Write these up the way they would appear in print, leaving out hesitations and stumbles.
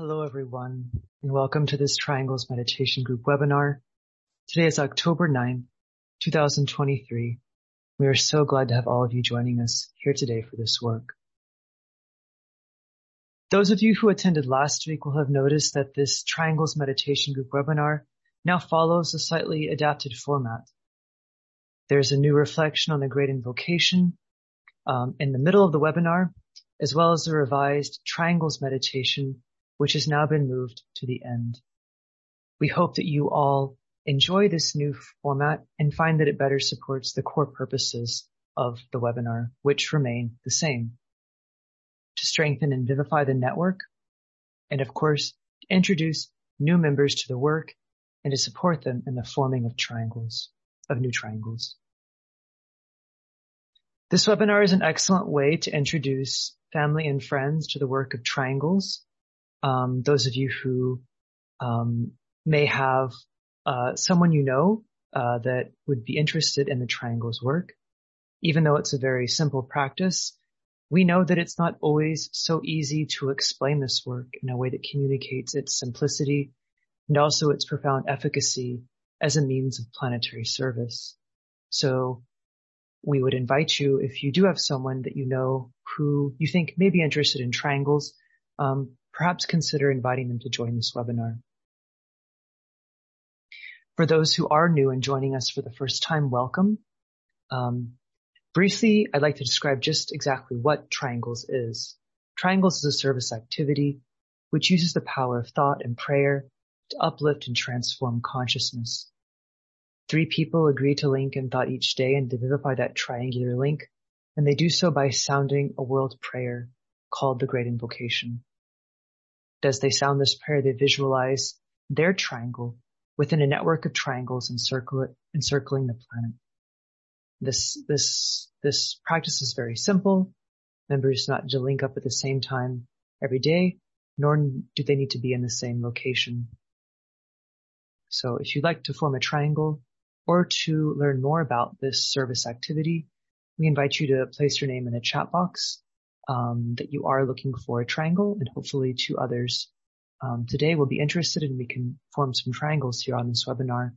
Hello, everyone, and welcome to this Triangles Meditation Group webinar. Today is October 9th, 2023. We are so glad to have all of you joining us here today for this work. Those of you who attended last week will have noticed that this Triangles Meditation Group webinar now follows a slightly adapted format. There's a new reflection on the Great Invocation in the middle of the webinar, as well as the revised Triangles Meditation, which has now been moved to the end. We hope that you all enjoy this new format and find that it better supports the core purposes of the webinar, which remain the same: to strengthen and vivify the network, and of course, to introduce new members to the work and to support them in the forming of triangles, of new triangles. This webinar is an excellent way to introduce family and friends to the work of triangles. Those of you who may have someone you know that would be interested in the triangles work. Even though it's a very simple practice, we know that it's not always so easy to explain this work in a way that communicates its simplicity and also its profound efficacy as a means of planetary service. So we would invite you, if you do have someone that you know who you think may be interested in triangles, perhaps consider inviting them to join this webinar. For those who are new and joining us for the first time, welcome. Briefly, I'd like to describe just exactly what Triangles is. Triangles is a service activity which uses the power of thought and prayer to uplift and transform consciousness. Three people agree to link in thought each day and to vivify that triangular link, and they do so by sounding a world prayer called the Great Invocation. As they sound this prayer, they visualize their triangle within a network of triangles encircling the planet. This practice is very simple. Members do not need to link up at the same time every day, nor do they need to be in the same location. So if you'd like to form a triangle or to learn more about this service activity, we invite you to place your name in the chat box. That you are looking for a triangle, and hopefully two others today will be interested, and we can form some triangles here on this webinar.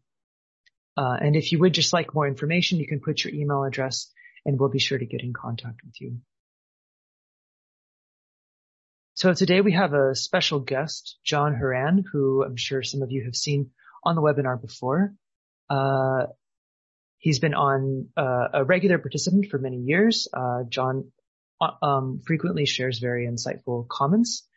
And if you would just like more information, you can put your email address and we'll be sure to get in contact with you. So today we have a special guest, John Haran, who I'm sure some of you have seen on the webinar before. He's been on a regular participant for many years. John frequently shares very insightful comments,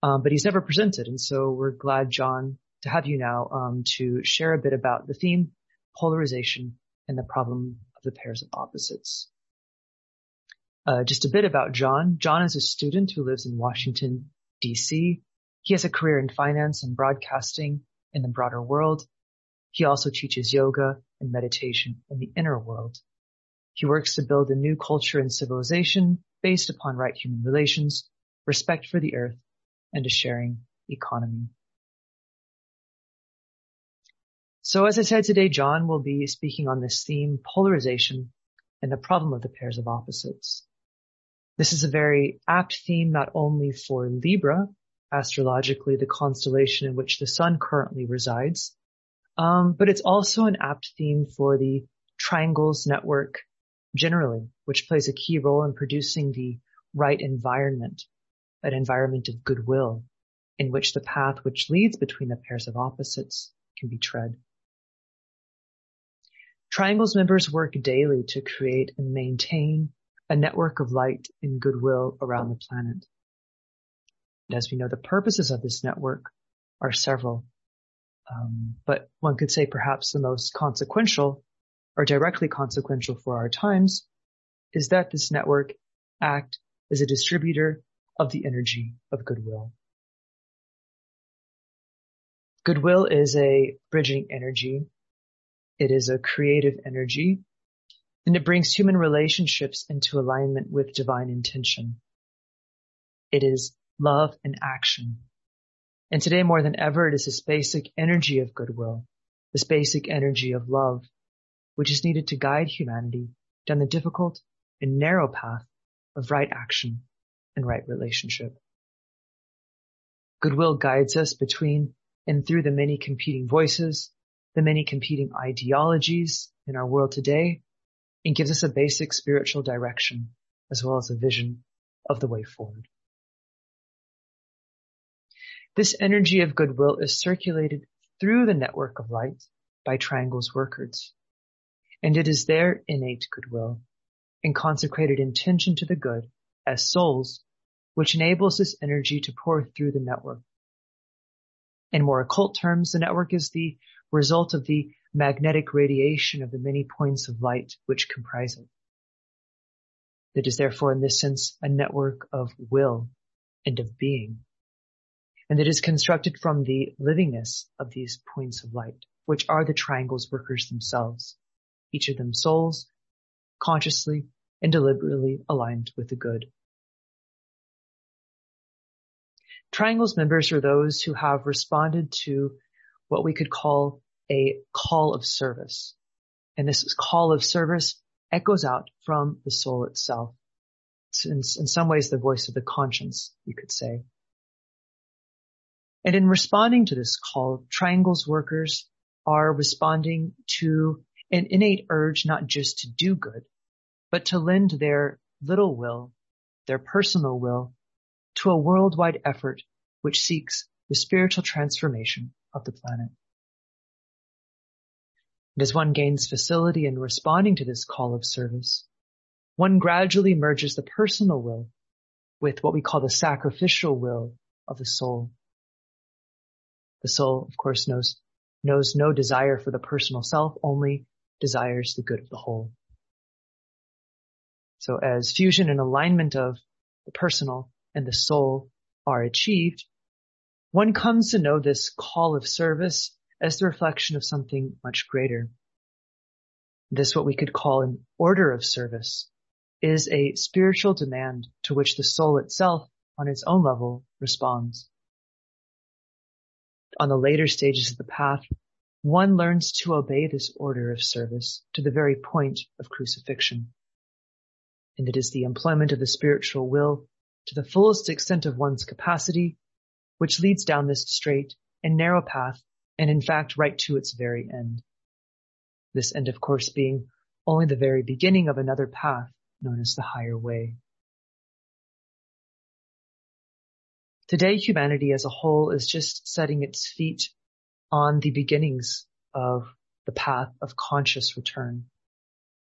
but he's never presented. And so we're glad, John, to have you now to share a bit about the theme, polarization, and the problem of the pairs of opposites. Just a bit about John. John is a student who lives in Washington, D.C. He has a career in finance and broadcasting in the broader world. He also teaches yoga and meditation in the inner world. He works to build a new culture and civilization based upon right human relations, respect for the earth, and a sharing economy. So as I said, today John will be speaking on this theme, polarization, and the problem of the pairs of opposites. This is a very apt theme not only for Libra, astrologically the constellation in which the sun currently resides, but it's also an apt theme for the Triangles network generally, which plays a key role in producing the right environment, an environment of goodwill in which the path which leads between the pairs of opposites can be tread. Triangles members work daily to create and maintain a network of light and goodwill around the planet. And as we know, the purposes of this network are several, but one could say perhaps the most consequential or directly consequential for our times is that this network act as a distributor of the energy of goodwill. Goodwill is a bridging energy. It is a creative energy, and it brings human relationships into alignment with divine intention. It is love and action. And today more than ever, it is this basic energy of goodwill, this basic energy of love, which is needed to guide humanity down the difficult and narrow path of right action and right relationship. Goodwill guides us between and through the many competing voices, the many competing ideologies in our world today, and gives us a basic spiritual direction as well as a vision of the way forward. This energy of goodwill is circulated through the network of light by Triangle's workers, and it is their innate goodwill and consecrated intention to the good as souls which enables this energy to pour through the network. In more occult terms, the network is the result of the magnetic radiation of the many points of light which comprise it. It is therefore, in this sense, a network of will and of being, and it is constructed from the livingness of these points of light, which are the Triangle's workers themselves, each of them souls, consciously and deliberately aligned with the good. Triangle's members are those who have responded to what we could call a call of service. And this call of service echoes out from the soul itself. It's in some ways the voice of the conscience, you could say. And in responding to this call, Triangle's workers are responding to an innate urge not just to do good, but to lend their little will, their personal will, to a worldwide effort which seeks the spiritual transformation of the planet. And as one gains facility in responding to this call of service, one gradually merges the personal will with what we call the sacrificial will of the soul. The soul, of course, knows no desire for the personal self, only desires the good of the whole. So as fusion and alignment of the personal and the soul are achieved, one comes to know this call of service as the reflection of something much greater. This, what we could call an order of service, is a spiritual demand to which the soul itself, on its own level, responds. On the later stages of the path, one learns to obey this order of service to the very point of crucifixion. And it is the employment of the spiritual will to the fullest extent of one's capacity, which leads down this straight and narrow path, and in fact right to its very end. This end, of course, being only the very beginning of another path known as the higher way. Today, humanity as a whole is just setting its feet on the beginnings of the path of conscious return.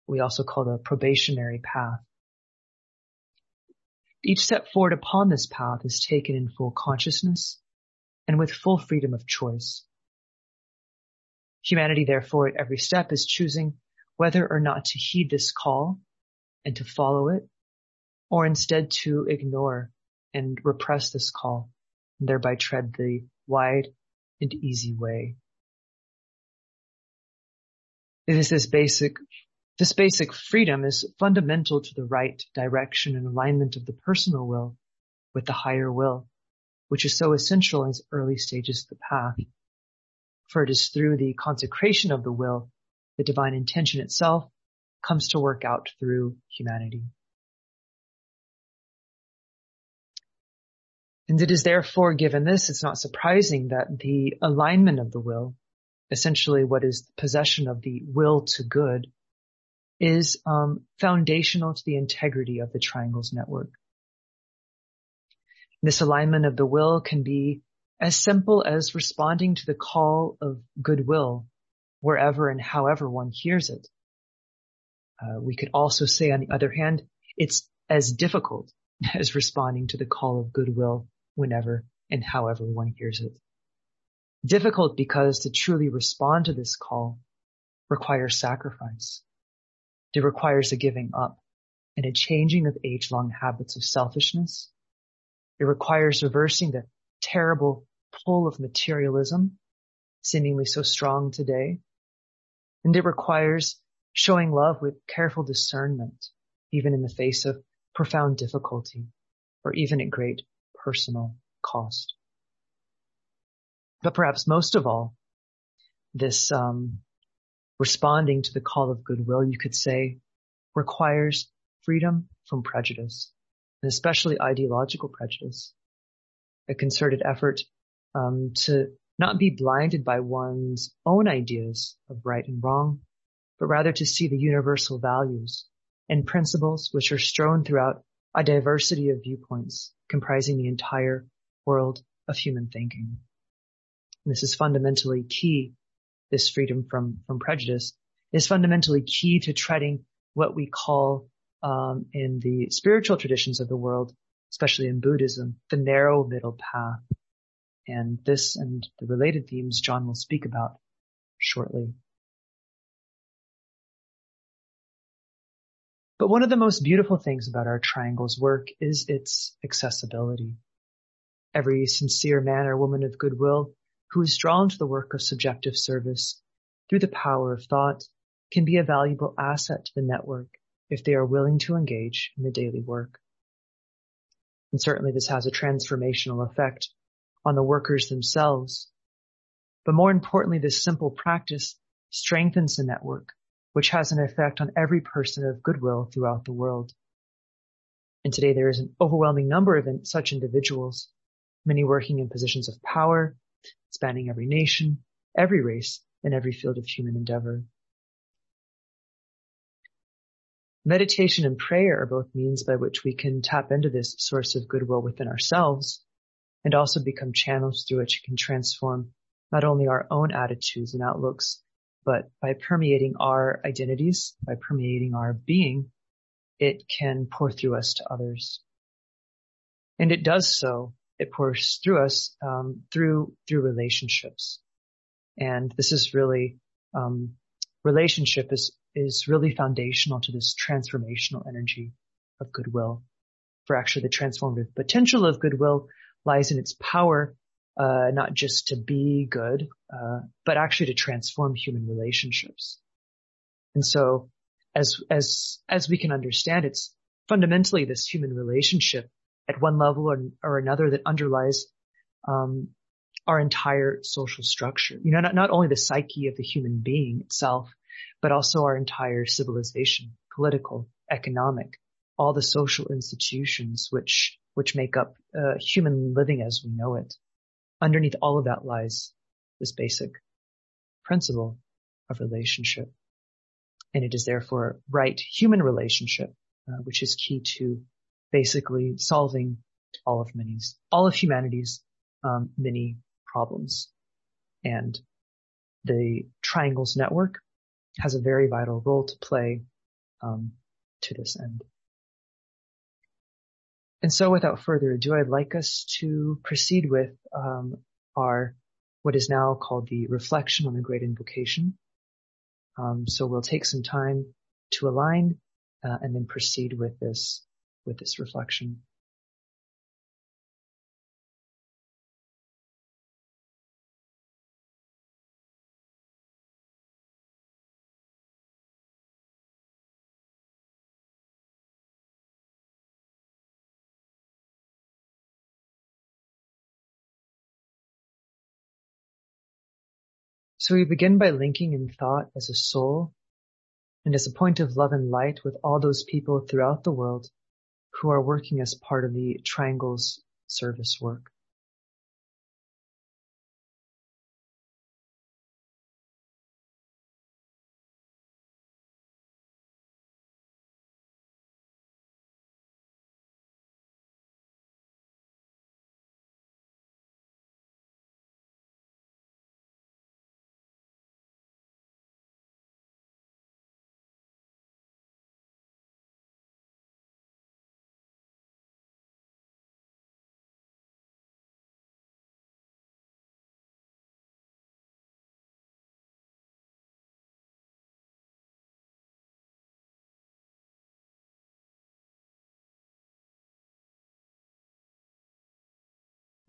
We also call the probationary path. Each step forward upon this path is taken in full consciousness and with full freedom of choice. Humanity, therefore, at every step is choosing whether or not to heed this call and to follow it, or instead to ignore and repress this call, and thereby tread the wide and easy way. It is this basic freedom is fundamental to the right direction and alignment of the personal will with the higher will, which is so essential in its early stages of the path. For it is through the consecration of the will, the divine intention itself comes to work out through humanity. And it is therefore, given this, it's not surprising that the alignment of the will, essentially what is the possession of the will to good, is foundational to the integrity of the Triangles network. This alignment of the will can be as simple as responding to the call of goodwill wherever and however one hears it. We could also say, on the other hand, it's as difficult as responding to the call of goodwill whenever and however one hears it. Difficult because to truly respond to this call requires sacrifice. It requires a giving up and a changing of age-long habits of selfishness. It requires reversing the terrible pull of materialism, seemingly so strong today. And it requires showing love with careful discernment, even in the face of profound difficulty, or even at great personal cost. But perhaps most of all, this responding to the call of goodwill, you could say, requires freedom from prejudice, and especially ideological prejudice. a concerted effort to not be blinded by one's own ideas of right and wrong, but rather to see the universal values and principles which are strewn throughout a diversity of viewpoints comprising the entire world of human thinking. And this is fundamentally key. This freedom from prejudice is fundamentally key to treading what we call in the spiritual traditions of the world, especially in Buddhism, the narrow middle path. And this and the related themes John will speak about shortly. But one of the most beautiful things about our Triangle's work is its accessibility. Every sincere man or woman of goodwill who is drawn to the work of subjective service through the power of thought can be a valuable asset to the network if they are willing to engage in the daily work. And certainly this has a transformational effect on the workers themselves. But more importantly, this simple practice strengthens the network, which has an effect on every person of goodwill throughout the world. And today there is an overwhelming number of such individuals, many working in positions of power, spanning every nation, every race, and every field of human endeavor. Meditation and prayer are both means by which we can tap into this source of goodwill within ourselves and also become channels through which it can transform not only our own attitudes and outlooks, but by permeating our identities, by permeating our being, it can pour through us to others. And it does so. It pours through us through relationships. And this is really, relationship is really foundational to this transformational energy of goodwill. For actually the transformative potential of goodwill lies in its power, not just to be good, but actually to transform human relationships. And so as we can understand, it's fundamentally this human relationship at one level or another that underlies our entire social structure. You know, not only the psyche of the human being itself, but also our entire civilization, political, economic, all the social institutions which make up human living as we know it. Underneath all of that lies this basic principle of relationship. And it is therefore right human relationship, which is key to basically solving all of humanity's many problems. And the Triangles Network has a very vital role to play to this end. And so without further ado, I'd like us to proceed with what is now called the reflection on the Great Invocation. So we'll take some time to align and then proceed with this reflection. So we begin by linking in thought as a soul and as a point of love and light with all those people throughout the world who are working as part of the Triangles service work.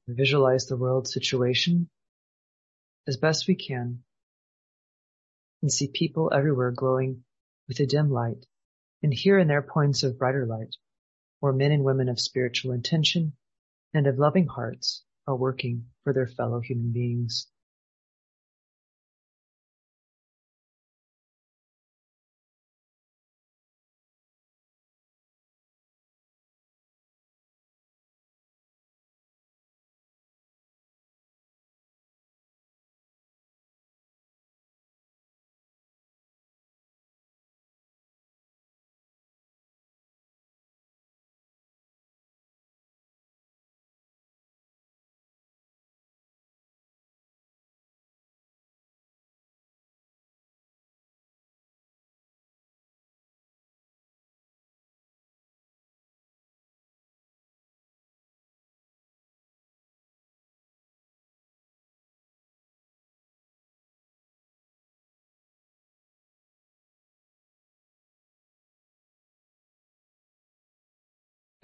We visualize the world situation as best we can and see people everywhere glowing with a dim light and here and there points of brighter light where men and women of spiritual intention and of loving hearts are working for their fellow human beings.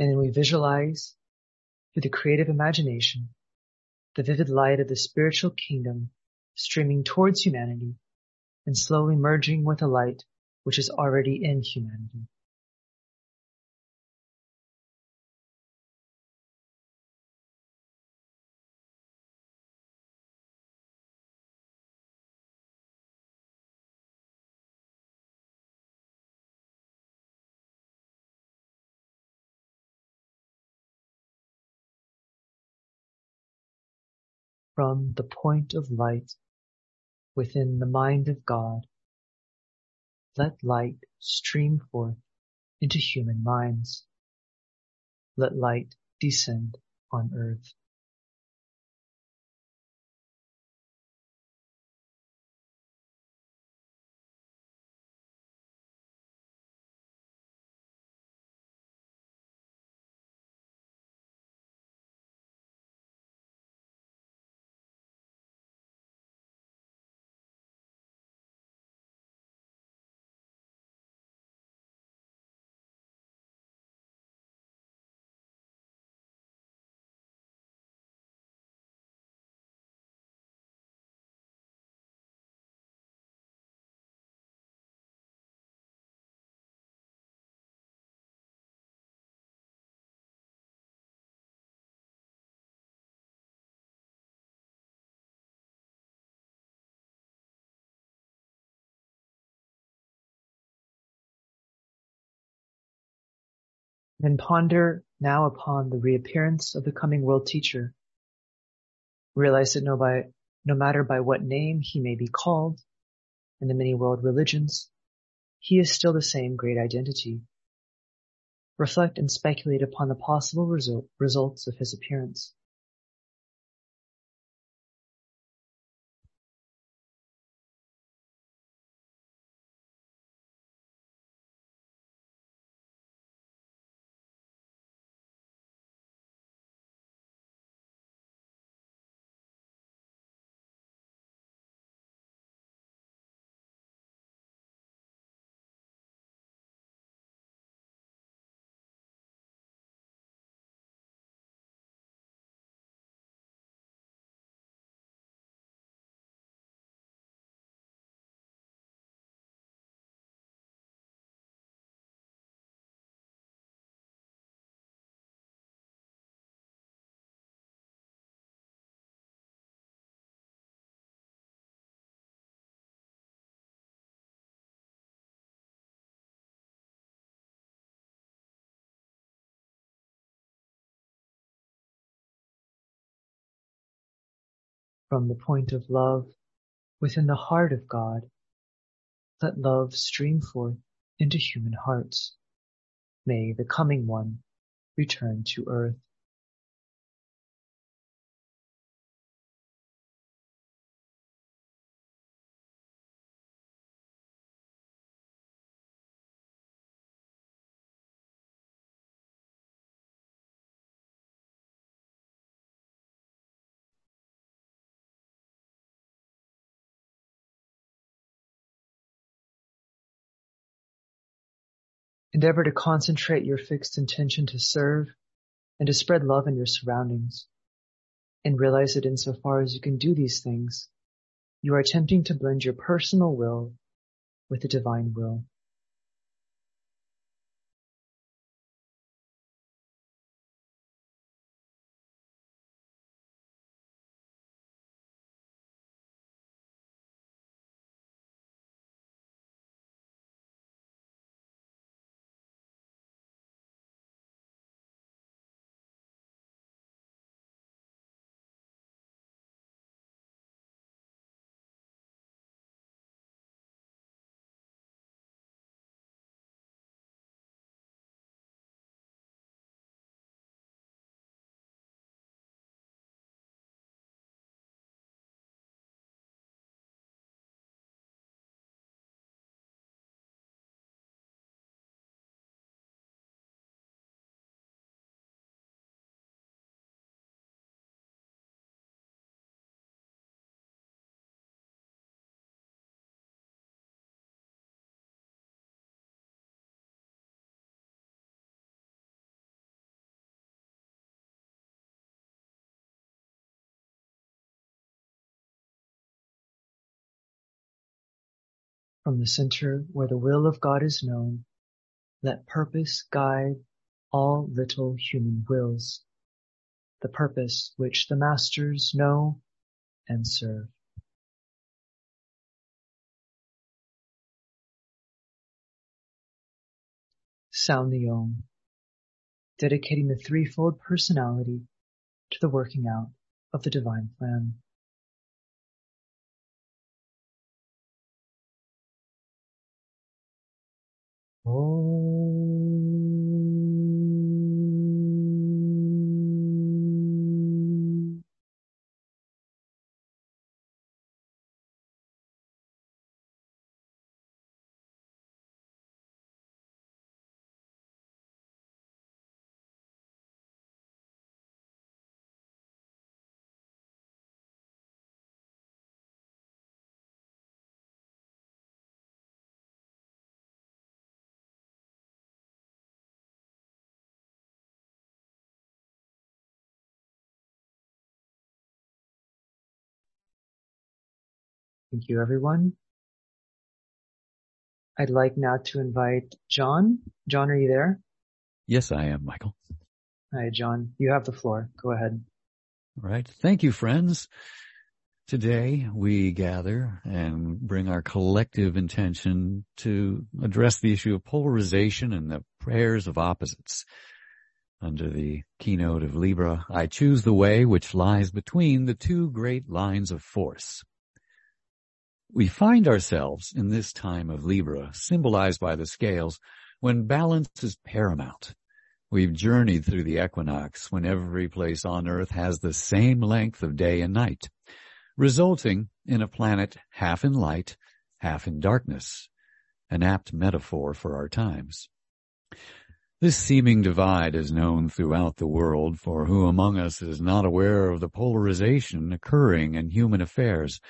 And then we visualize through the creative imagination the vivid light of the spiritual kingdom streaming towards humanity and slowly merging with the light which is already in humanity. From the point of light within the mind of God, let light stream forth into human minds. Let light descend on earth. And ponder now upon the reappearance of the coming world teacher. Realize that no matter by what name he may be called in the many world religions, he is still the same great identity. Reflect and speculate upon the possible results of his appearance. From the point of love within the heart of God, let love stream forth into human hearts. May the coming one return to earth. Endeavor to concentrate your fixed intention to serve and to spread love in your surroundings, and realize that insofar as you can do these things, you are attempting to blend your personal will with the divine will. from the center where the will of God is known, let purpose guide all little human wills, the purpose which the masters know and serve. Sound the Om, dedicating the threefold personality to the working out of the divine plan. Om. Thank you, everyone. I'd like now to invite John. John, are you there? Yes, I am, Michael. Hi, John. You have the floor. Go ahead. All right. Thank you, friends. Today we gather and bring our collective intention to address the issue of polarization and the prayers of opposites. Under the keynote of Libra, I choose the way which lies between the two great lines of force. We find ourselves in this time of Libra, symbolized by the scales, when balance is paramount. We've journeyed through the equinox, when every place on Earth has the same length of day and night, resulting in a planet half in light, half in darkness, an apt metaphor for our times. This seeming divide is known throughout the world, for who among us is not aware of the polarization occurring in human affairs?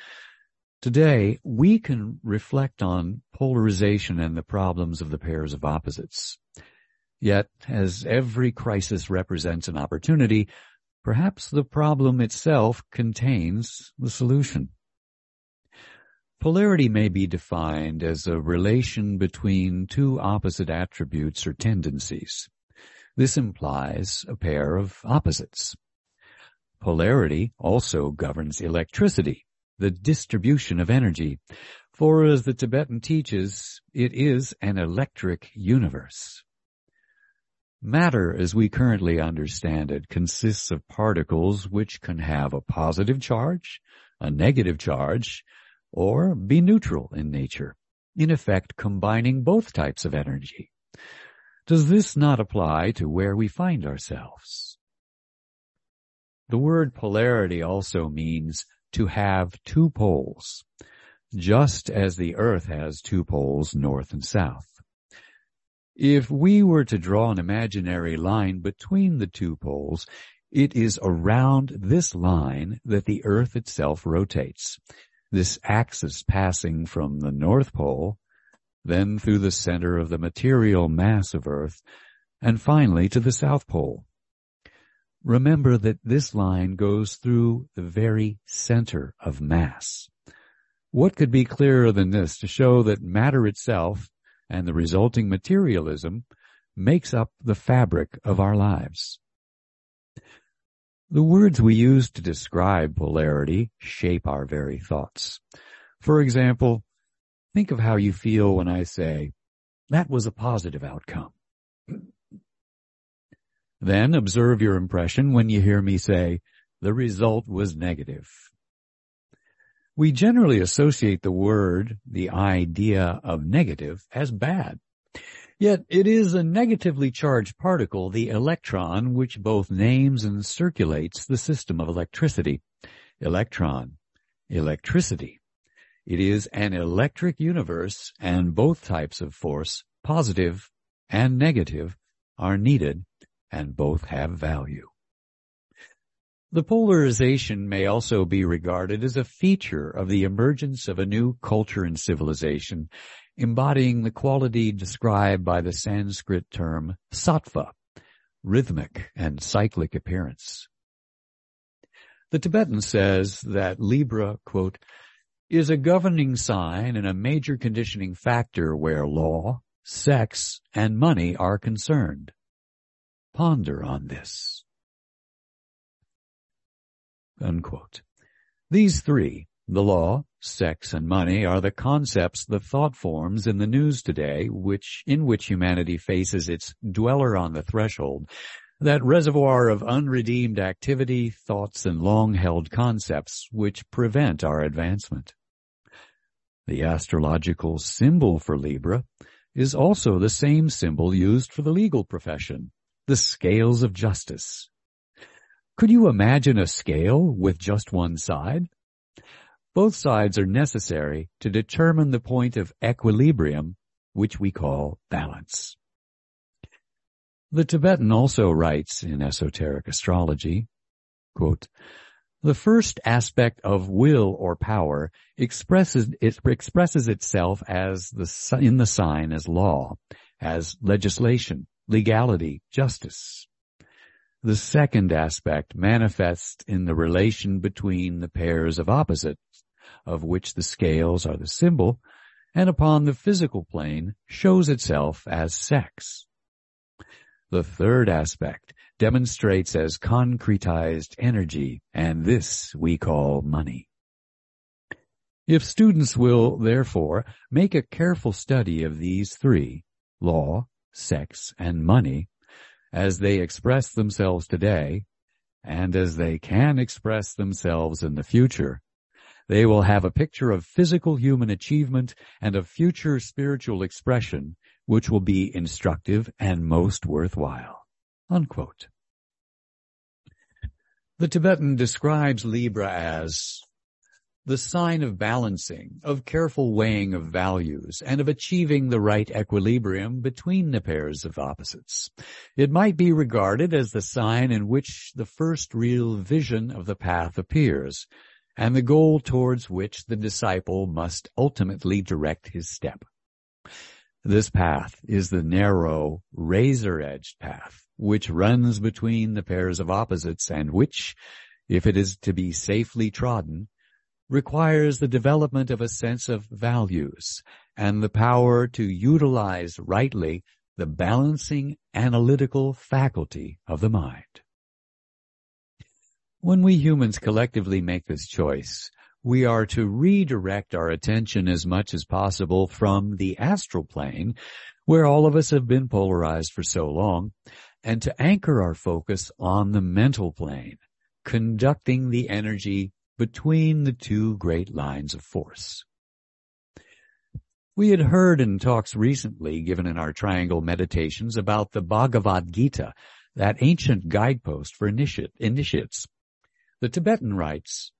Today, we can reflect on polarization and the problems of the pairs of opposites. Yet, as every crisis represents an opportunity, perhaps the problem itself contains the solution. Polarity may be defined as a relation between two opposite attributes or tendencies. This implies a pair of opposites. Polarity also governs electricity, the distribution of energy, for as the Tibetan teaches, it is an electric universe. Matter, as we currently understand it, consists of particles which can have a positive charge, a negative charge, or be neutral in nature, in effect combining both types of energy. Does this not apply to where we find ourselves? The word polarity also means to have two poles, just as the Earth has two poles, north and south. If we were to draw an imaginary line between the two poles, it is around this line that the Earth itself rotates, this axis passing from the North Pole, then through the center of the material mass of Earth, and finally to the South Pole. Remember that this line goes through the very center of mass. What could be clearer than this to show that matter itself and the resulting materialism makes up the fabric of our lives? The words we use to describe polarity shape our very thoughts. For example, think of how you feel when I say, "That was a positive outcome." Then observe your impression when you hear me say, "The result was negative." We generally associate the word, the idea of negative, as bad. Yet it is a negatively charged particle, the electron, which both names and circulates the system of electricity. Electron, electricity. It is an electric universe, and both types of force, positive and negative, are needed, and both have value. The polarization may also be regarded as a feature of the emergence of a new culture and civilization, embodying the quality described by the Sanskrit term sattva, rhythmic and cyclic appearance. The Tibetan says that Libra, quote, is a governing sign and a major conditioning factor where law, sex, and money are concerned. Ponder on this." Unquote. These three, the law, sex, and money, are the concepts, the thought forms in the news today in which humanity faces its dweller on the threshold, that reservoir of unredeemed activity, thoughts, and long-held concepts which prevent our advancement. The astrological symbol for Libra is also the same symbol used for the legal profession, the scales of justice. Could you imagine a scale with just one side? Both sides are necessary to determine the point of equilibrium, which we call balance. The Tibetan also writes in esoteric astrology, quote, "The first aspect of will or power expresses itself as in the sign as law, as legislation, legality, justice. The second aspect manifests in the relation between the pairs of opposites, of which the scales are the symbol, and upon the physical plane shows itself as sex. The third aspect demonstrates as concretized energy, and this we call money. If students will, therefore, make a careful study of these three, law, sex, and money, as they express themselves today, and as they can express themselves in the future, they will have a picture of physical human achievement and of future spiritual expression, which will be instructive and most worthwhile." Unquote. The Tibetan describes Libra as the sign of balancing, of careful weighing of values, and of achieving the right equilibrium between the pairs of opposites. It might be regarded as the sign in which the first real vision of the path appears, and the goal towards which the disciple must ultimately direct his step. This path is the narrow, razor-edged path, which runs between the pairs of opposites and which, if it is to be safely trodden, requires the development of a sense of values and the power to utilize rightly the balancing analytical faculty of the mind. When we humans collectively make this choice, we are to redirect our attention as much as possible from the astral plane, where all of us have been polarized for so long, and to anchor our focus on the mental plane, conducting the energy between the two great lines of force. We had heard in talks recently given in our triangle meditations about the Bhagavad Gita, that ancient guidepost for initiates. The Tibetan writes,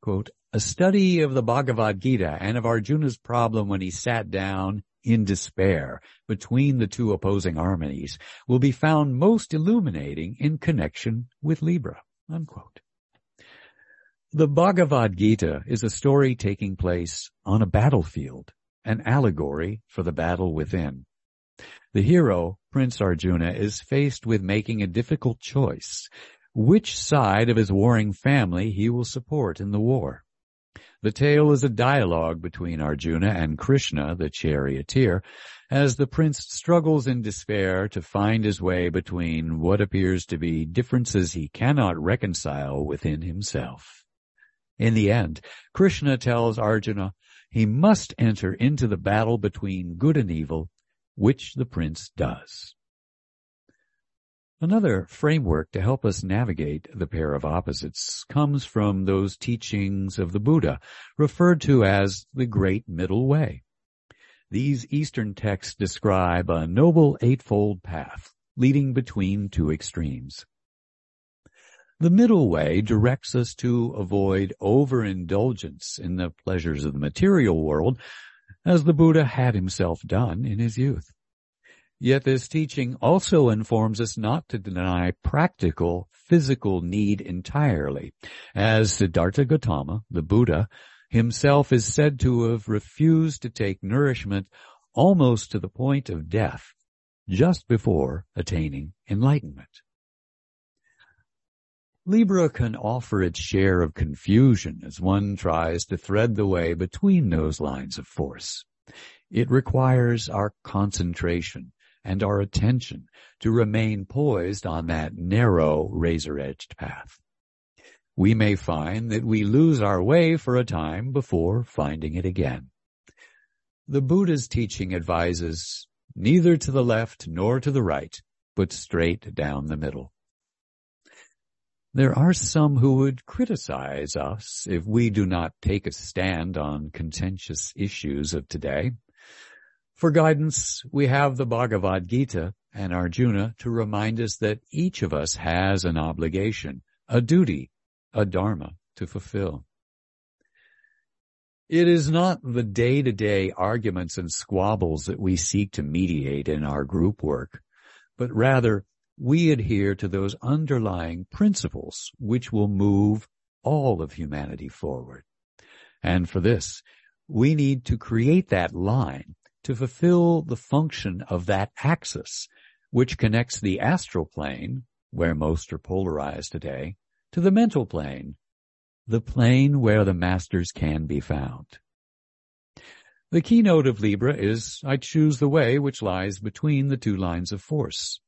quote, "A study of the Bhagavad Gita and of Arjuna's problem when he sat down in despair between the two opposing armies will be found most illuminating in connection with Libra." Unquote. The Bhagavad Gita is a story taking place on a battlefield, an allegory for the battle within. The hero, Prince Arjuna, is faced with making a difficult choice, which side of his warring family he will support in the war. The tale is a dialogue between Arjuna and Krishna, the charioteer, as the prince struggles in despair to find his way between what appears to be differences he cannot reconcile within himself. In the end, Krishna tells Arjuna he must enter into the battle between good and evil, which the prince does. Another framework to help us navigate the pair of opposites comes from those teachings of the Buddha, referred to as the Great Middle Way. These Eastern texts describe a noble eightfold path leading between two extremes. The middle way directs us to avoid overindulgence in the pleasures of the material world, as the Buddha had himself done in his youth. Yet this teaching also informs us not to deny practical, physical need entirely, as Siddhartha Gautama, the Buddha, himself is said to have refused to take nourishment almost to the point of death, just before attaining enlightenment. Libra can offer its share of confusion as one tries to thread the way between those lines of force. It requires our concentration and our attention to remain poised on that narrow, razor-edged path. We may find that we lose our way for a time before finding it again. The Buddha's teaching advises neither to the left nor to the right, but straight down the middle. There are some who would criticize us if we do not take a stand on contentious issues of today. For guidance, we have the Bhagavad Gita and Arjuna to remind us that each of us has an obligation, a duty, a dharma to fulfill. It is not the day-to-day arguments and squabbles that we seek to mediate in our group work, but rather we adhere to those underlying principles which will move all of humanity forward. And for this, we need to create that line to fulfill the function of that axis, which connects the astral plane, where most are polarized today, to the mental plane, the plane where the masters can be found. The keynote of Libra is, I choose the way which lies between the two lines of force.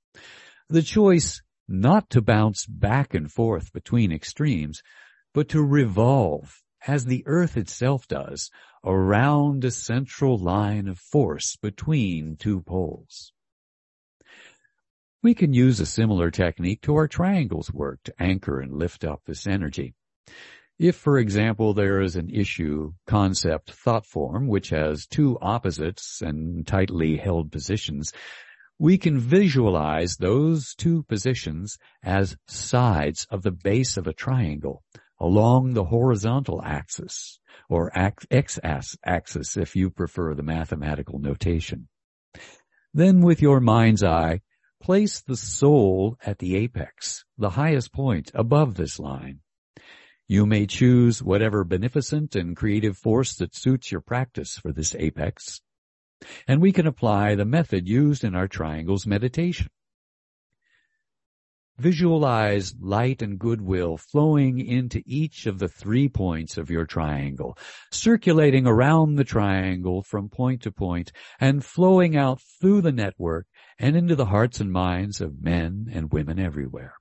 The choice not to bounce back and forth between extremes, but to revolve, as the earth itself does, around a central line of force between two poles. We can use a similar technique to our triangles work to anchor and lift up this energy. If, for example, there is an issue, concept, thought form, which has two opposites and tightly held positions, we can visualize those two positions as sides of the base of a triangle along the horizontal axis, or x-axis if you prefer the mathematical notation. Then with your mind's eye, place the soul at the apex, the highest point above this line. You may choose whatever beneficent and creative force that suits your practice for this apex. And we can apply the method used in our triangles meditation. Visualize light and goodwill flowing into each of the 3 points of your triangle, circulating around the triangle from point to point and flowing out through the network and into the hearts and minds of men and women everywhere.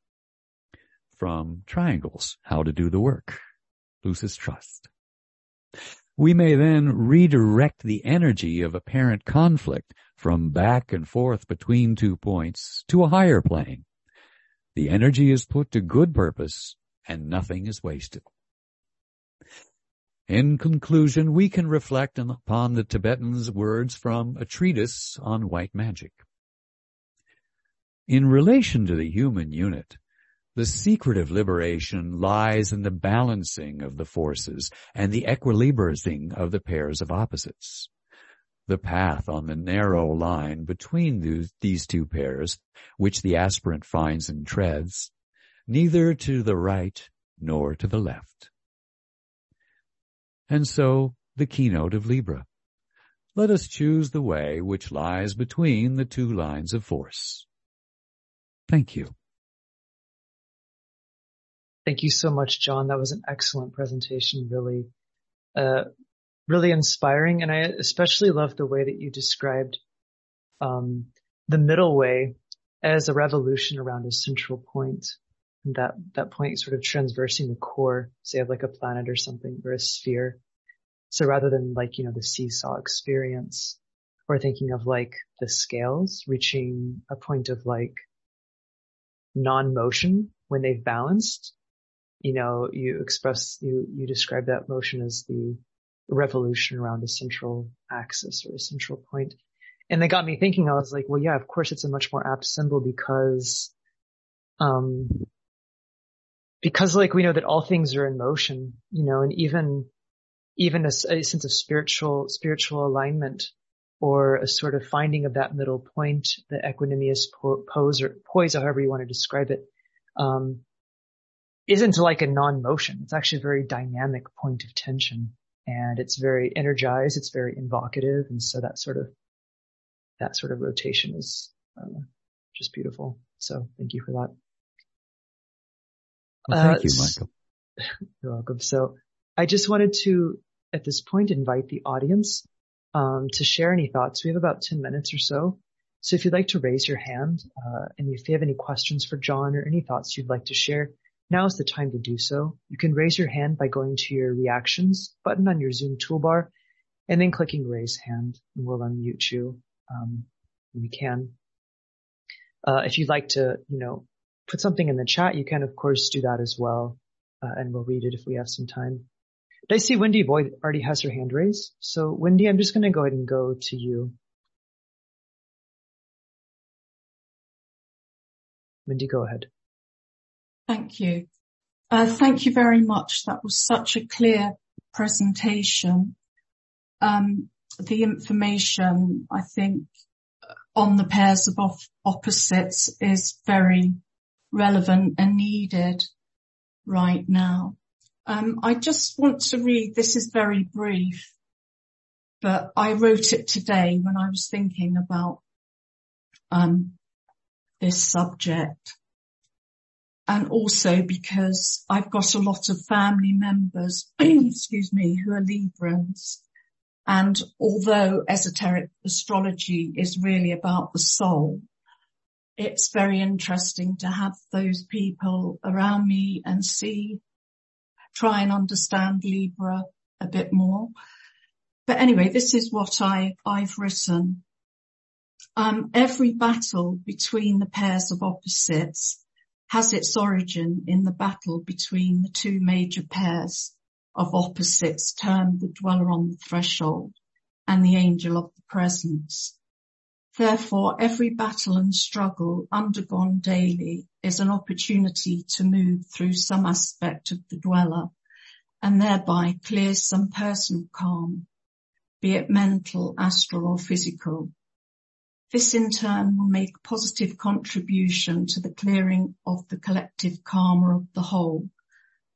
From Triangles, How to Do the Work, Lucis Trust. We may then redirect the energy of apparent conflict from back and forth between 2 points to a higher plane. The energy is put to good purpose and nothing is wasted. In conclusion, we can reflect upon the Tibetan's words from a treatise on white magic. In relation to the human unit, the secret of liberation lies in the balancing of the forces and the equilibrizing of the pairs of opposites. The path on the narrow line between these two pairs, which the aspirant finds and treads, neither to the right nor to the left. And so, the keynote of Libra. Let us choose the way which lies between the two lines of force. Thank you. Thank you so much, John. That was an excellent presentation, really inspiring. And I especially love the way that you described the middle way as a revolution around a central point. And that point sort of transversing the core, say of like a planet or something, or a sphere. So rather than like, the seesaw experience, or thinking of like the scales reaching a point of like non-motion when they've balanced. You describe that motion as the revolution around a central axis or a central point. And that got me thinking. I was like, well, yeah, of course it's a much more apt symbol because like we know that all things are in motion, and even a sense of spiritual alignment or a sort of finding of that middle point, the equanimous pose or poise, however you want to describe it, isn't like a non-motion. It's actually a very dynamic point of tension, and it's very energized. It's very invocative, and so that sort of rotation is just beautiful. So thank you for that. Well, thank you, Michael. You're welcome. So I just wanted to, at this point, invite the audience to share any thoughts. We have about 10 minutes or so. So if you'd like to raise your hand, and if you have any questions for John or any thoughts you'd like to share, now is the time to do so. You can raise your hand by going to your reactions button on your Zoom toolbar and then clicking raise hand, and we'll unmute you when we can. If you'd like to, put something in the chat, you can, of course, do that as well. And we'll read it if we have some time. But I see Wendy Boyd already has her hand raised. So, Wendy, I'm just going to go ahead and go to you. Wendy, go ahead. Thank you. Thank you very much. That was such a clear presentation. The information, I think, on the pairs of opposites is very relevant and needed right now. I just want to read, this is very brief, but I wrote it today when I was thinking about this subject, and also because I've got a lot of family members, excuse me, who are Librans. And although esoteric astrology is really about the soul, it's very interesting to have those people around me and try and understand Libra a bit more. But anyway, this is what I've written. Every battle between the pairs of opposites has its origin in the battle between the two major pairs of opposites termed the dweller on the threshold and the angel of the presence. Therefore, every battle and struggle undergone daily is an opportunity to move through some aspect of the dweller and thereby clear some personal calm, be it mental, astral or physical. This in turn will make a positive contribution to the clearing of the collective karma of the whole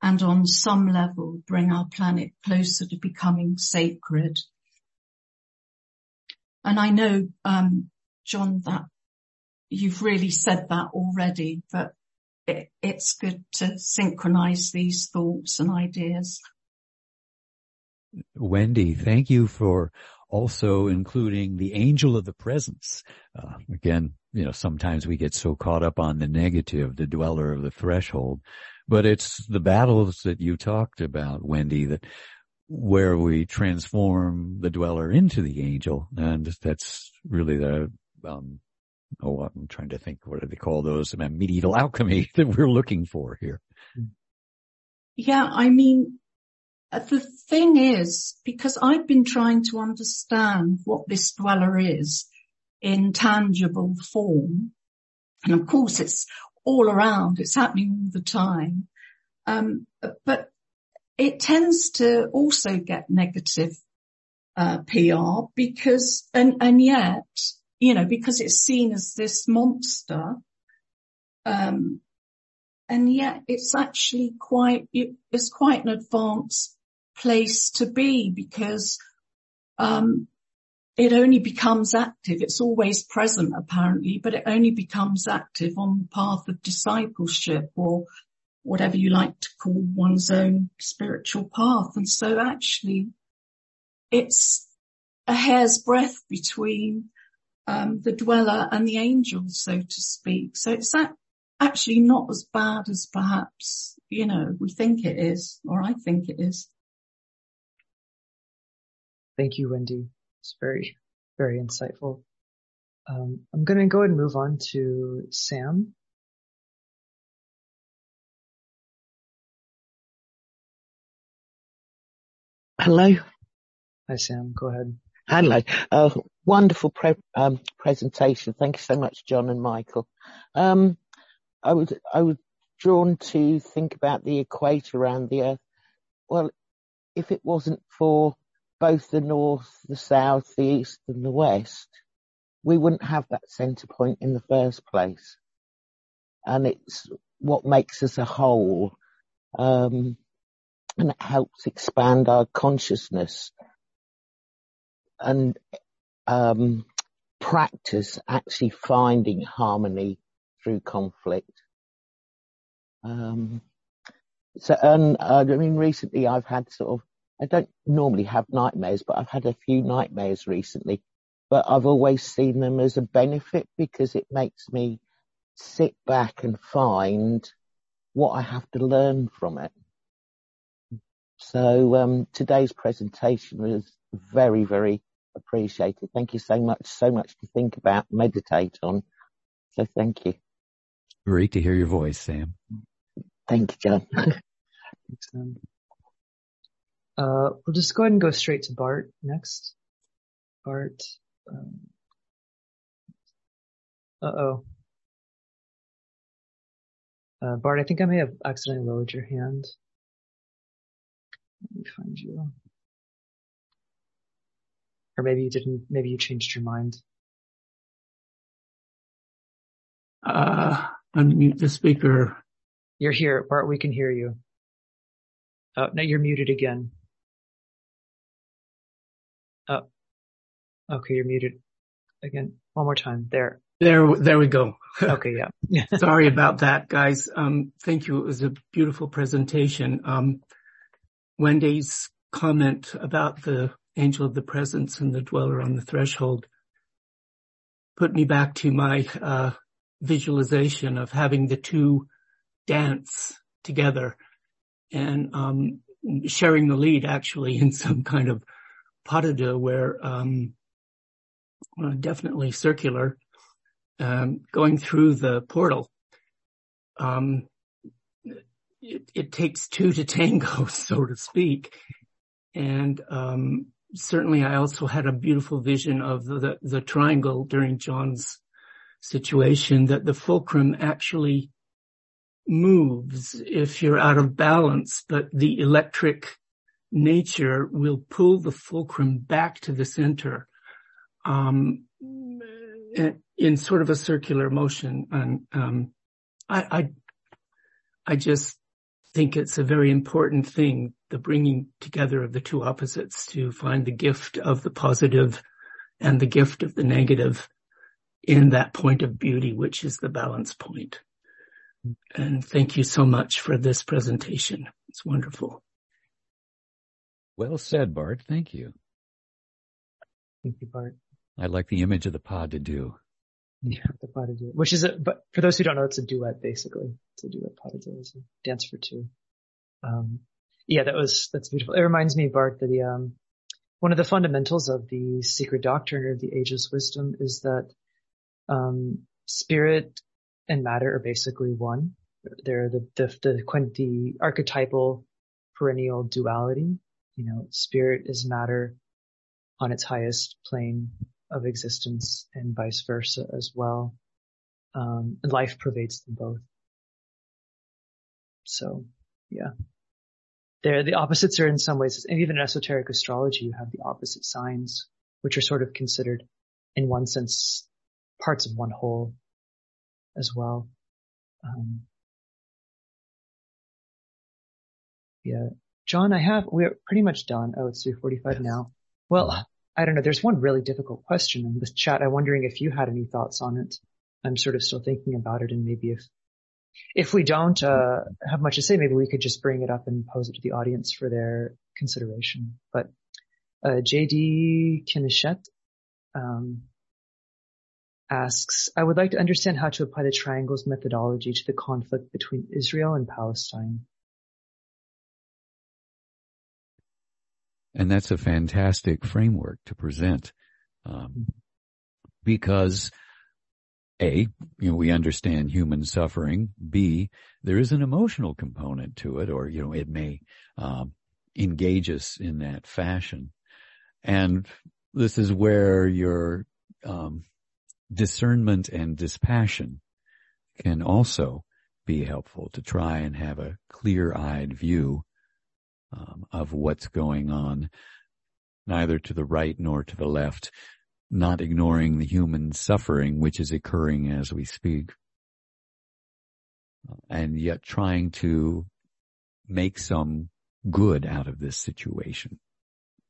and on some level bring our planet closer to becoming sacred. And I know, John, that you've really said that already, but it's good to synchronize these thoughts and ideas. Wendy, thank you for also including the angel of the presence. Again, sometimes we get so caught up on the negative, the dweller of the threshold, but it's the battles that you talked about, Wendy, that where we transform the dweller into the angel. And that's really the, I'm trying to think, what do they call those? Medieval alchemy that we're looking for here. Yeah, the thing is, because I've been trying to understand what this dweller is in tangible form. And of course, it's all around. It's happening all the time. But it tends to also get negative PR because, and yet, because it's seen as this monster, and yet it's actually it's quite an advanced place to be because it only becomes active. It's always present apparently, but it only becomes active on the path of discipleship or whatever you like to call one's own spiritual path. And so actually it's a hair's breadth between the dweller and the angel, so to speak. So it's actually not as bad as perhaps, we think it is, or I think it is. Thank you, Wendy. It's very, very insightful. I'm going to go ahead and move on to Sam. Hello. Hi, Sam. Go ahead. Hello. Wonderful presentation. Thank you so much, John and Michael. I was drawn to think about the equator around the Earth. Well, if it wasn't for both the north, the south, the east and the west, we wouldn't have that centre point in the first place. And it's what makes us a whole. And it helps expand our consciousness and practice actually finding harmony through conflict. So, recently I've had I don't normally have nightmares, but I've had a few nightmares recently. But I've always seen them as a benefit because it makes me sit back and find what I have to learn from it. So today's presentation was very, very appreciated. Thank you so much to think about, meditate on. So thank you. Great to hear your voice, Sam. Thank you, John. Thanks, Sam. We'll just go ahead and go straight to Bart next. Bart. Bart, I think I may have accidentally lowered your hand. Let me find you. Or maybe you didn't, maybe you changed your mind. Unmute the speaker. You're here, Bart, we can hear you. Oh, no, you're muted again. Oh, okay, you're muted again. One more time, there. There we go. Okay, yeah. Sorry about that, guys. Thank you. It was a beautiful presentation. Wendy's comment about the angel of the presence and the dweller on the threshold put me back to my visualization of having the two dance together and sharing the lead, actually, in some kind of pas de deux where definitely circular, going through the portal. It takes two to tango, so to speak. And certainly I also had a beautiful vision of the triangle during John's situation, that the fulcrum actually moves if you're out of balance, but the electric nature will pull the fulcrum back to the center in sort of a circular motion. And I just think it's a very important thing, the bringing together of the two opposites to find the gift of the positive and the gift of the negative in that point of beauty, which is the balance point. And thank you so much for this presentation. It's wonderful. Well said, Bart. Thank you. Thank you, Bart. I like the image of the pas de deux. Yeah, the pas de deux, which is but for those who don't know, it's a duet, basically. It's a duet, pas de deux, it's a dance for two. Yeah, that's beautiful. It reminds me, Bart, that the, one of the fundamentals of the secret doctrine of the ageless wisdom is that, spirit and matter are basically one. They're the archetypal perennial duality. You know, spirit is matter on its highest plane of existence and vice versa as well. Life pervades them both. So, yeah. The opposites are in some ways, and even in esoteric astrology, you have the opposite signs, which are sort of considered, in one sense, parts of one whole as well. Yeah. John, we're pretty much done. Oh, it's 3:45 now. Well, I don't know. There's one really difficult question in the chat. I'm wondering if you had any thoughts on it. I'm sort of still thinking about it, and maybe if we don't have much to say, maybe we could just bring it up and pose it to the audience for their consideration. But J.D. Kineshet asks, I would like to understand how to apply the triangles methodology to the conflict between Israel and Palestine. And that's a fantastic framework to present, because A, we understand human suffering. B, there is an emotional component to it, or, it may engage us in that fashion. And this is where your discernment and dispassion can also be helpful to try and have a clear-eyed view of what's going on, neither to the right nor to the left, not ignoring the human suffering which is occurring as we speak, and yet trying to make some good out of this situation.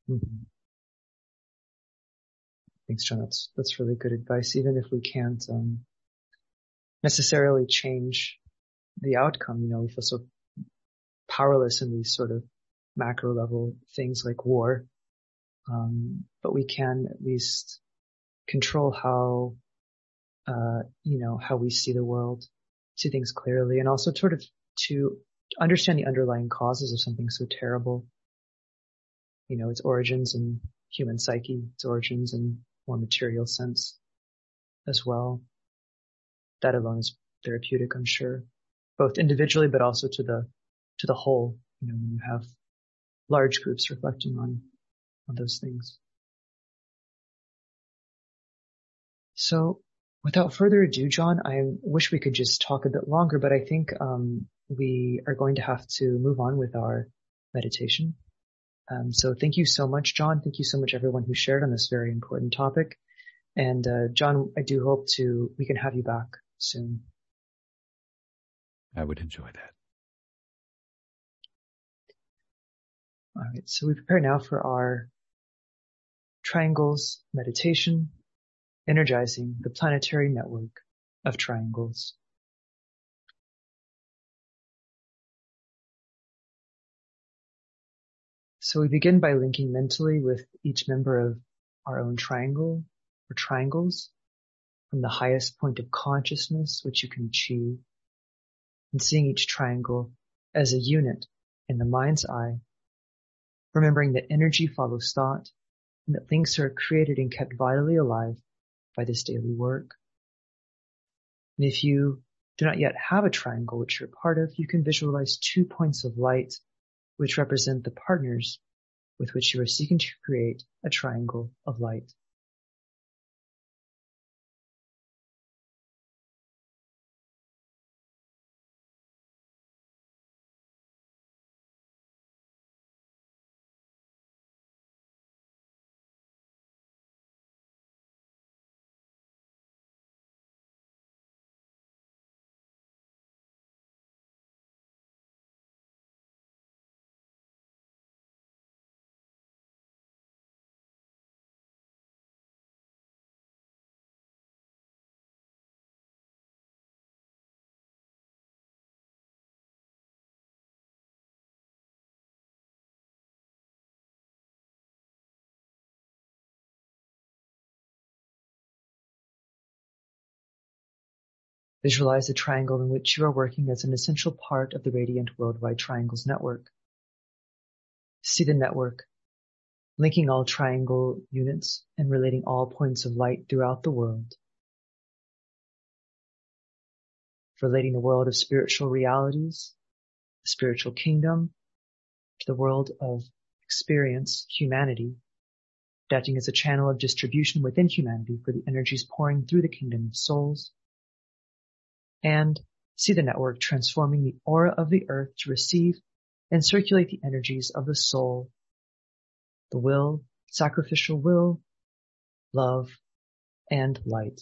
Mm-hmm. Thanks, John. That's really good advice, even if we can't necessarily change the outcome. We feel so powerless in these sort of macro level things like war. But we can at least control how, how we see the world, see things clearly, and also sort of to understand the underlying causes of something so terrible. You know, its origins in human psyche, its origins in more material sense as well. That alone is therapeutic, I'm sure, both individually, but also to the whole, you know, when you have large groups reflecting on those things. So without further ado, John, I wish we could just talk a bit longer, but I think we are going to have to move on with our meditation. So thank you so much, John. Thank you so much, everyone who shared on this very important topic. And John, I do hope we can have you back soon. I would enjoy that. All right, so we prepare now for our Triangles meditation, energizing the planetary network of triangles. So we begin by linking mentally with each member of our own triangle or triangles from the highest point of consciousness which you can achieve, and seeing each triangle as a unit in the mind's eye, remembering that energy follows thought and that links are created and kept vitally alive by this daily work. And if you do not yet have a triangle which you're part of, you can visualize 2 points of light which represent the partners with which you are seeking to create a triangle of light. Visualize the triangle in which you are working as an essential part of the Radiant Worldwide Triangles Network. See the network, linking all triangle units and relating all points of light throughout the world. Relating the world of spiritual realities, the spiritual kingdom, to the world of experience, humanity, acting as a channel of distribution within humanity for the energies pouring through the kingdom of souls. And see the network transforming the aura of the earth to receive and circulate the energies of the soul, the will, sacrificial will, love, and light.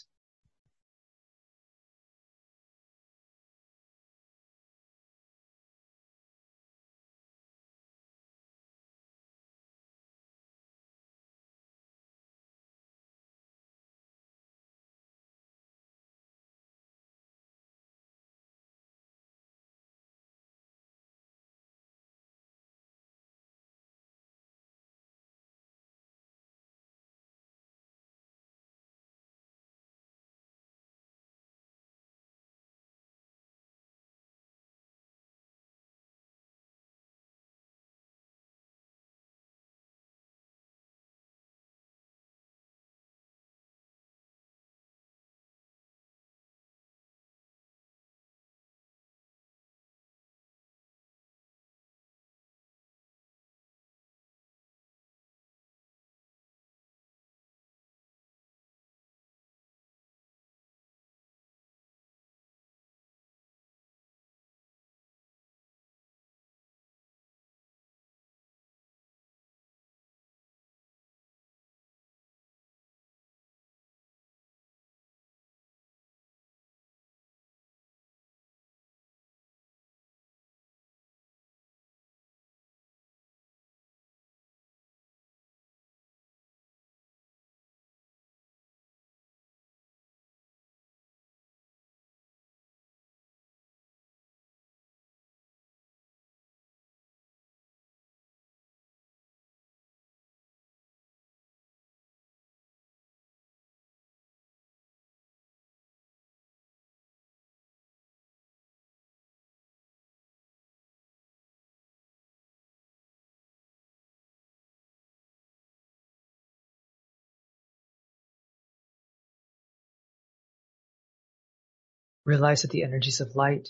Realize that the energies of light,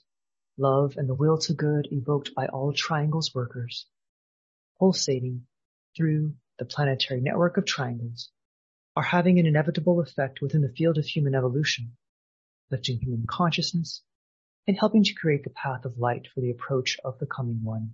love, and the will to good evoked by all Triangles workers, pulsating through the planetary network of triangles, are having an inevitable effect within the field of human evolution, lifting human consciousness, and helping to create the path of light for the approach of the coming one.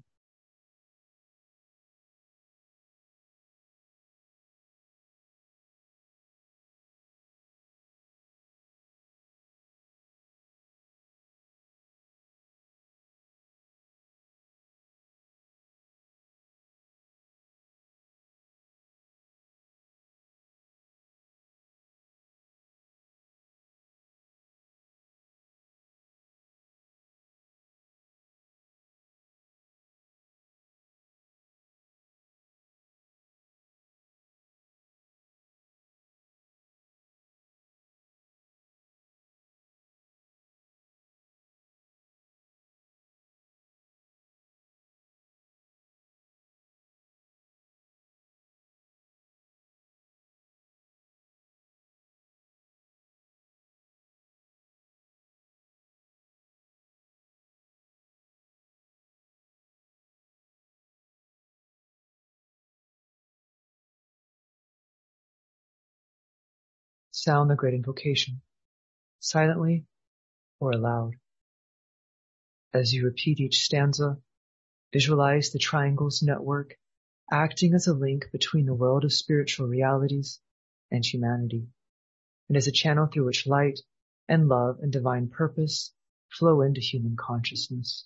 Sound the Great Invocation, silently or aloud. As you repeat each stanza, visualize the Triangles network acting as a link between the world of spiritual realities and humanity, and as a channel through which light and love and divine purpose flow into human consciousness.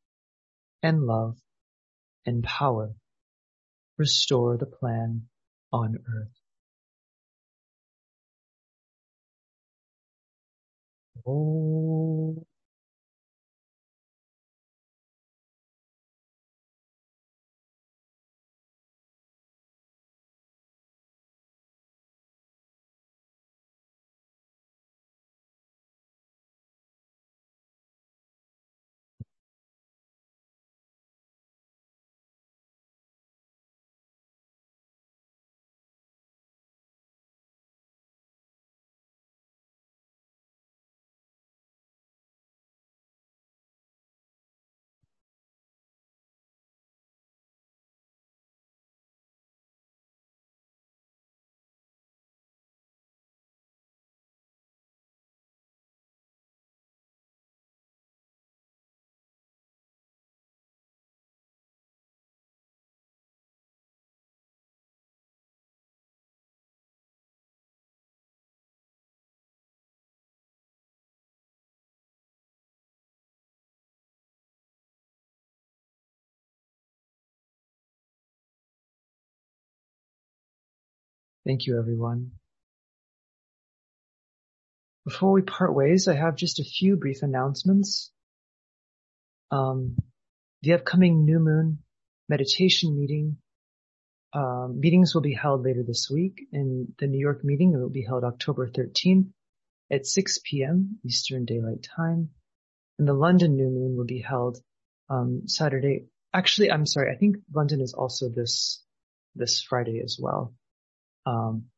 and love and power restore the plan on earth. Oh. Thank you, everyone. Before we part ways, I have just a few brief announcements. The upcoming new moon meditation meetings will be held later this week. In the New York meeting, it will be held October 13th at 6 p.m. Eastern Daylight Time. And the London new moon will be held Saturday. Actually, I'm sorry. I think London is also this Friday as well.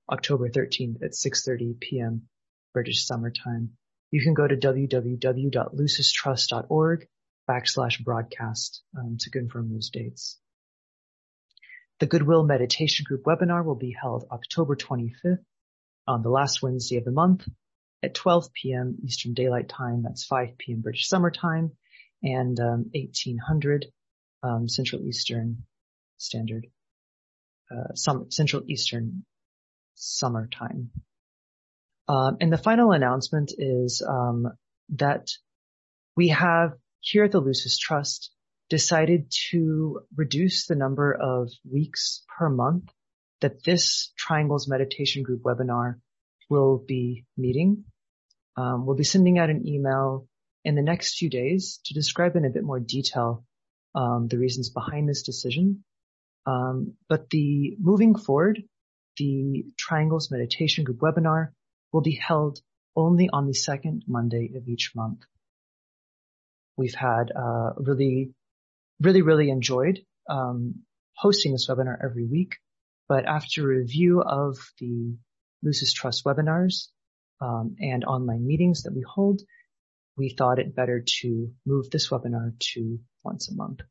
October 13th at 6:30 p.m. British Summer Time. You can go to www.lucistrust.org/broadcast to confirm those dates. The Goodwill Meditation Group webinar will be held October 25th on the last Wednesday of the month at 12 p.m. Eastern Daylight Time. That's 5 p.m. British Summer Time and 1800 Central Eastern Standard Central Eastern Summer Time. And the final announcement is that we have here at the Lucis Trust decided to reduce the number of weeks per month that this Triangles Meditation Group webinar will be meeting. We'll be sending out an email in the next few days to describe in a bit more detail the reasons behind this decision. But the moving forward, the Triangles Meditation Group webinar will be held only on the second Monday of each month. We've had really enjoyed hosting this webinar every week, but after a review of the Lucis Trust webinars and online meetings that we hold, we thought it better to move this webinar to once a month.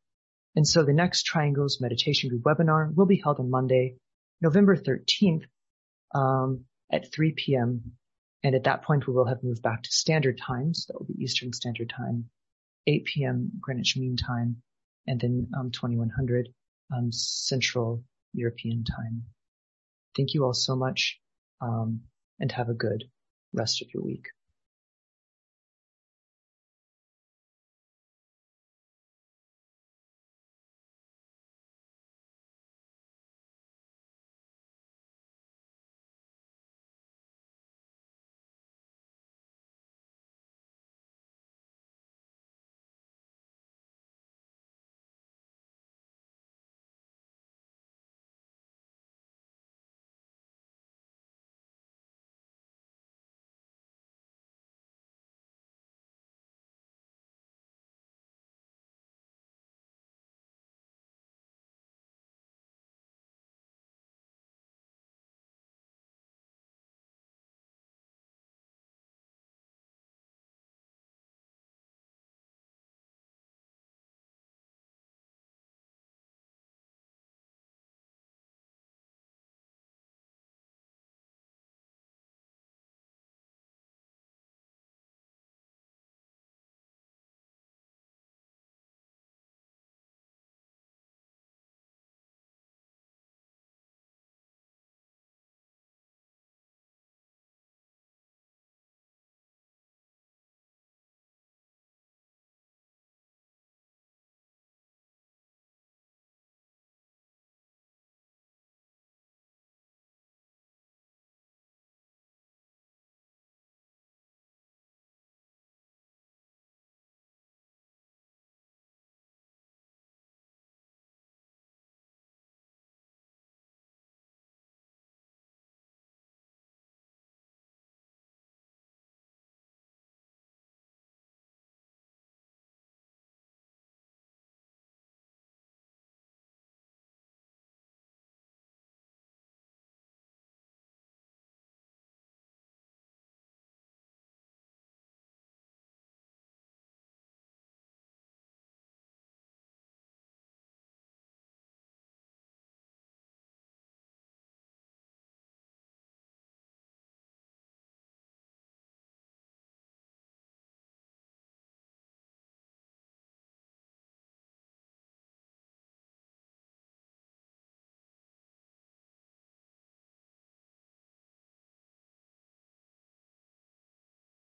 And so the next Triangles Meditation Group webinar will be held on Monday, November 13th at 3 p.m. And at that point, we will have moved back to standard time. So that will be Eastern Standard Time, 8 p.m. Greenwich Mean Time, and then 2100 Central European Time. Thank you all so much, and have a good rest of your week.